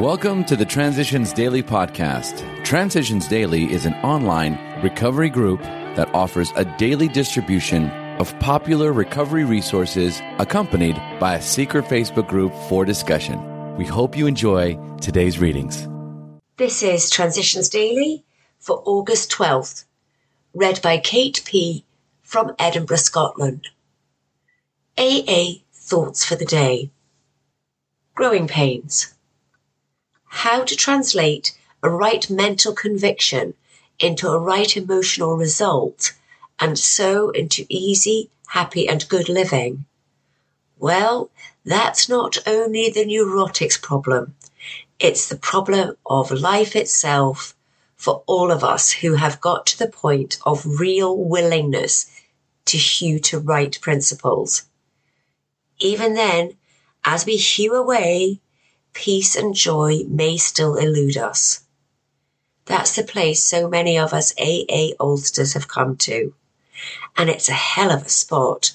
Welcome to the Transitions Daily podcast. Transitions Daily is an online recovery group that offers a daily distribution of popular recovery resources accompanied by a secret Facebook group for discussion. We hope you enjoy today's readings. This is Transitions Daily for August 12th, read by Kate P. from Edinburgh, Scotland. AA Thoughts for the Day. Growing Pains. How to translate a right mental conviction into a right emotional result, and so into easy, happy and good living. Well, that's not only the neurotics problem. It's the problem of life itself for all of us who have got to the point of real willingness to hew to right principles. Even then, as we hew away, peace and joy may still elude us. That's the place so many of us AA oldsters have come to. And it's a hell of a spot,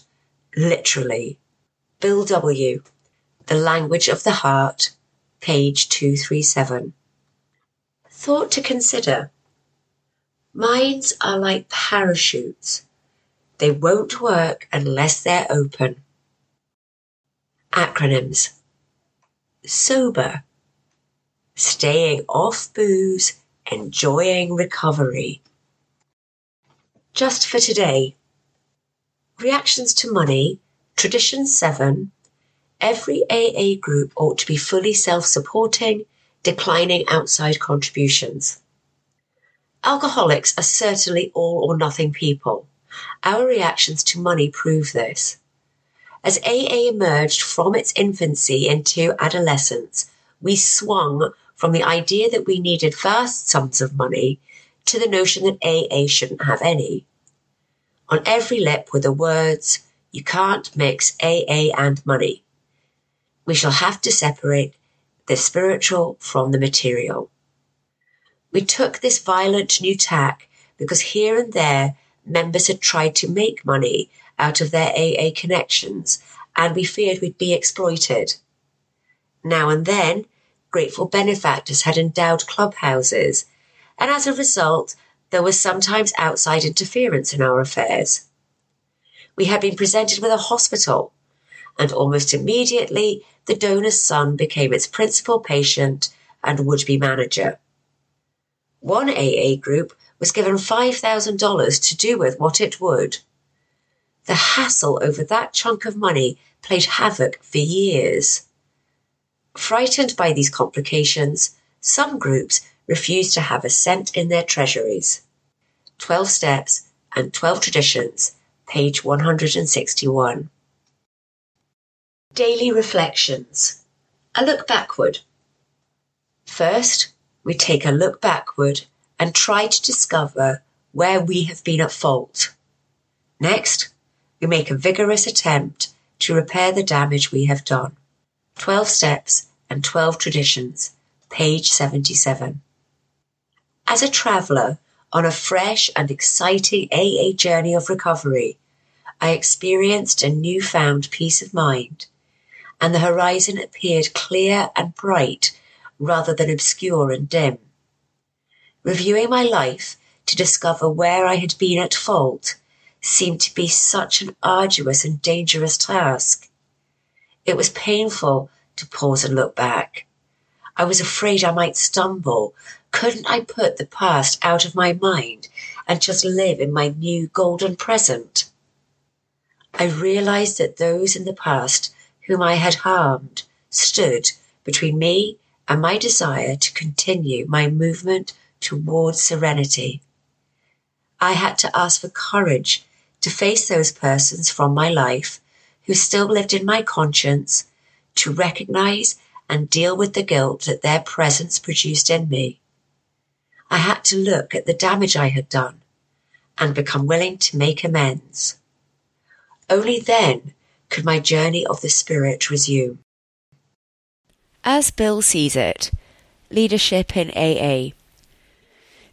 literally. Bill W., The Language of the Heart, page 237. Thought to consider. Minds are like parachutes. They won't work unless they're open. Acronyms. Sober, staying off booze, enjoying recovery. Just for today, reactions to money, tradition 7, every AA group ought to be fully self-supporting, declining outside contributions. Alcoholics are certainly all or nothing people. Our reactions to money prove this. As AA emerged from its infancy into adolescence, we swung from the idea that we needed vast sums of money to the notion that AA shouldn't have any. On every lip were the words, "You can't mix AA and money." We shall have to separate the spiritual from the material. We took this violent new tack because here and there members had tried to make money out of their AA connections, and we feared we'd be exploited. Now and then, grateful benefactors had endowed clubhouses, and as a result, there was sometimes outside interference in our affairs. We had been presented with a hospital, and almost immediately, the donor's son became its principal patient and would-be manager. One AA group was given $5,000 to do with what it would. The hassle over that chunk of money played havoc for years. Frightened by these complications, some groups refused to have a cent in their treasuries. 12 Steps and 12 Traditions, page 161. Daily Reflections. A look backward. First, we take a look backward and try to discover where we have been at fault. Next, we make a vigorous attempt to repair the damage we have done. 12 Steps and 12 Traditions, page 77. As a traveller on a fresh and exciting AA journey of recovery, I experienced a newfound peace of mind, and the horizon appeared clear and bright rather than obscure and dim. Reviewing my life to discover where I had been at fault seemed to be such an arduous and dangerous task. It was painful to pause and look back. I was afraid I might stumble. Couldn't I put the past out of my mind and just live in my new golden present? I realised that those in the past whom I had harmed stood between me and my desire to continue my movement towards serenity. I had to ask for courage to face those persons from my life who still lived in my conscience, to recognise and deal with the guilt that their presence produced in me. I had to look at the damage I had done and become willing to make amends. Only then could my journey of the spirit resume. As Bill Sees It, Leadership in AA.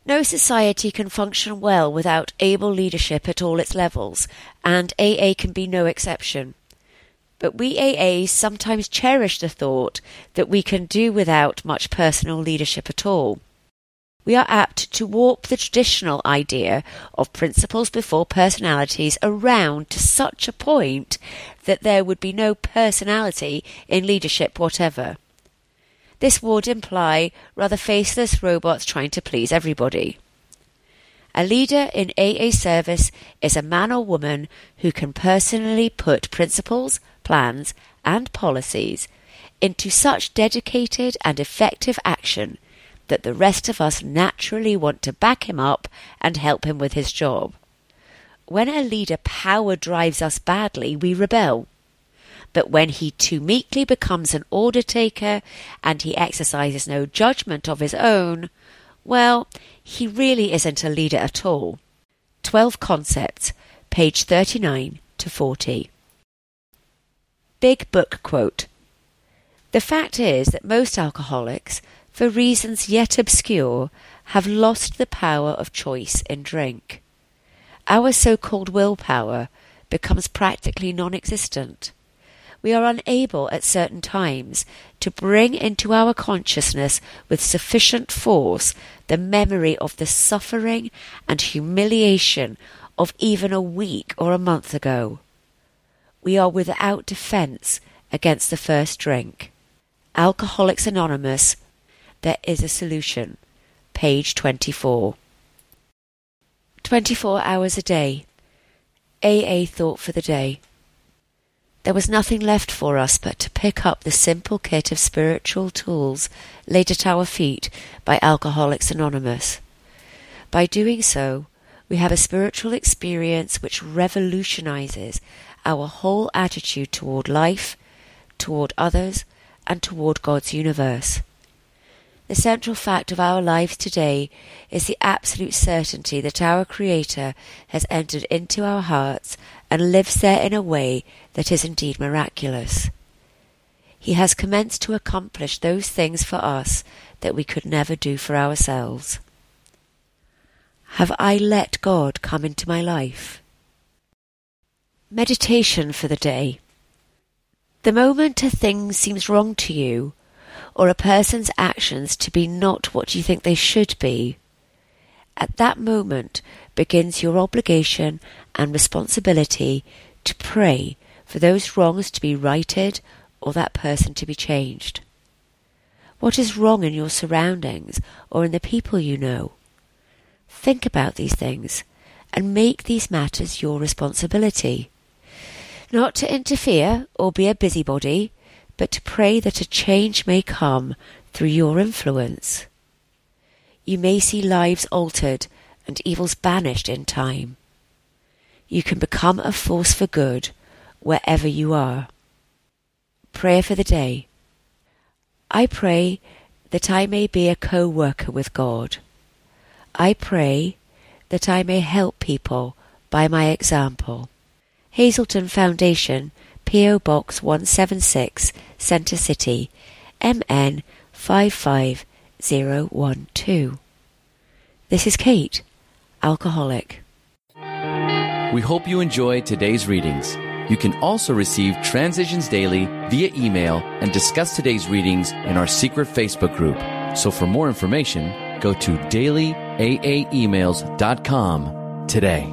No society can function well without able leadership at all its levels, and AA can be no exception. But we AAs sometimes cherish the thought that we can do without much personal leadership at all. We are apt to warp the traditional idea of principles before personalities around to such a point that there would be no personality in leadership whatever. This would imply rather faceless robots trying to please everybody. A leader in AA service is a man or woman who can personally put principles, plans, and policies into such dedicated and effective action that the rest of us naturally want to back him up and help him with his job. When a leader power drives us badly, we rebel. But when he too meekly becomes an order taker and he exercises no judgment of his own, well, he really isn't a leader at all. 12 Concepts, page 39 to 40. Big Book quote. The fact is that most alcoholics, for reasons yet obscure, have lost the power of choice in drink. Our so-called willpower becomes practically non-existent. We are unable at certain times to bring into our consciousness with sufficient force the memory of the suffering and humiliation of even a week or a month ago. We are without defence against the first drink. Alcoholics Anonymous, There is a Solution, page 24. 24 hours a day. AA thought for the day. There was nothing left for us but to pick up the simple kit of spiritual tools laid at our feet by Alcoholics Anonymous. By doing so, we have a spiritual experience which revolutionizes our whole attitude toward life, toward others, and toward God's universe. The central fact of our lives today is the absolute certainty that our Creator has entered into our hearts and lives there in a way that is indeed miraculous. He has commenced to accomplish those things for us that we could never do for ourselves. Have I let God come into my life? Meditation for the day. The moment a thing seems wrong to you, or a person's actions to be not what you think they should be, at that moment begins your obligation and responsibility to pray for those wrongs to be righted or that person to be changed. What is wrong in your surroundings or in the people you know? Think about these things and make these matters your responsibility. Not to interfere or be a busybody, but to pray that a change may come through your influence. You may see lives altered and evils banished in time. You can become a force for good wherever you are. Prayer for the day. I pray that I may be a co-worker with God. I pray that I may help people by my example. Hazelton Foundation, P.O. Box 176, Centre City, MN 55012. This is Kate, alcoholic. We hope you enjoyed today's readings. You can also receive Transitions Daily via email and discuss today's readings in our secret Facebook group. So for more information, go to dailyaaemails.com today.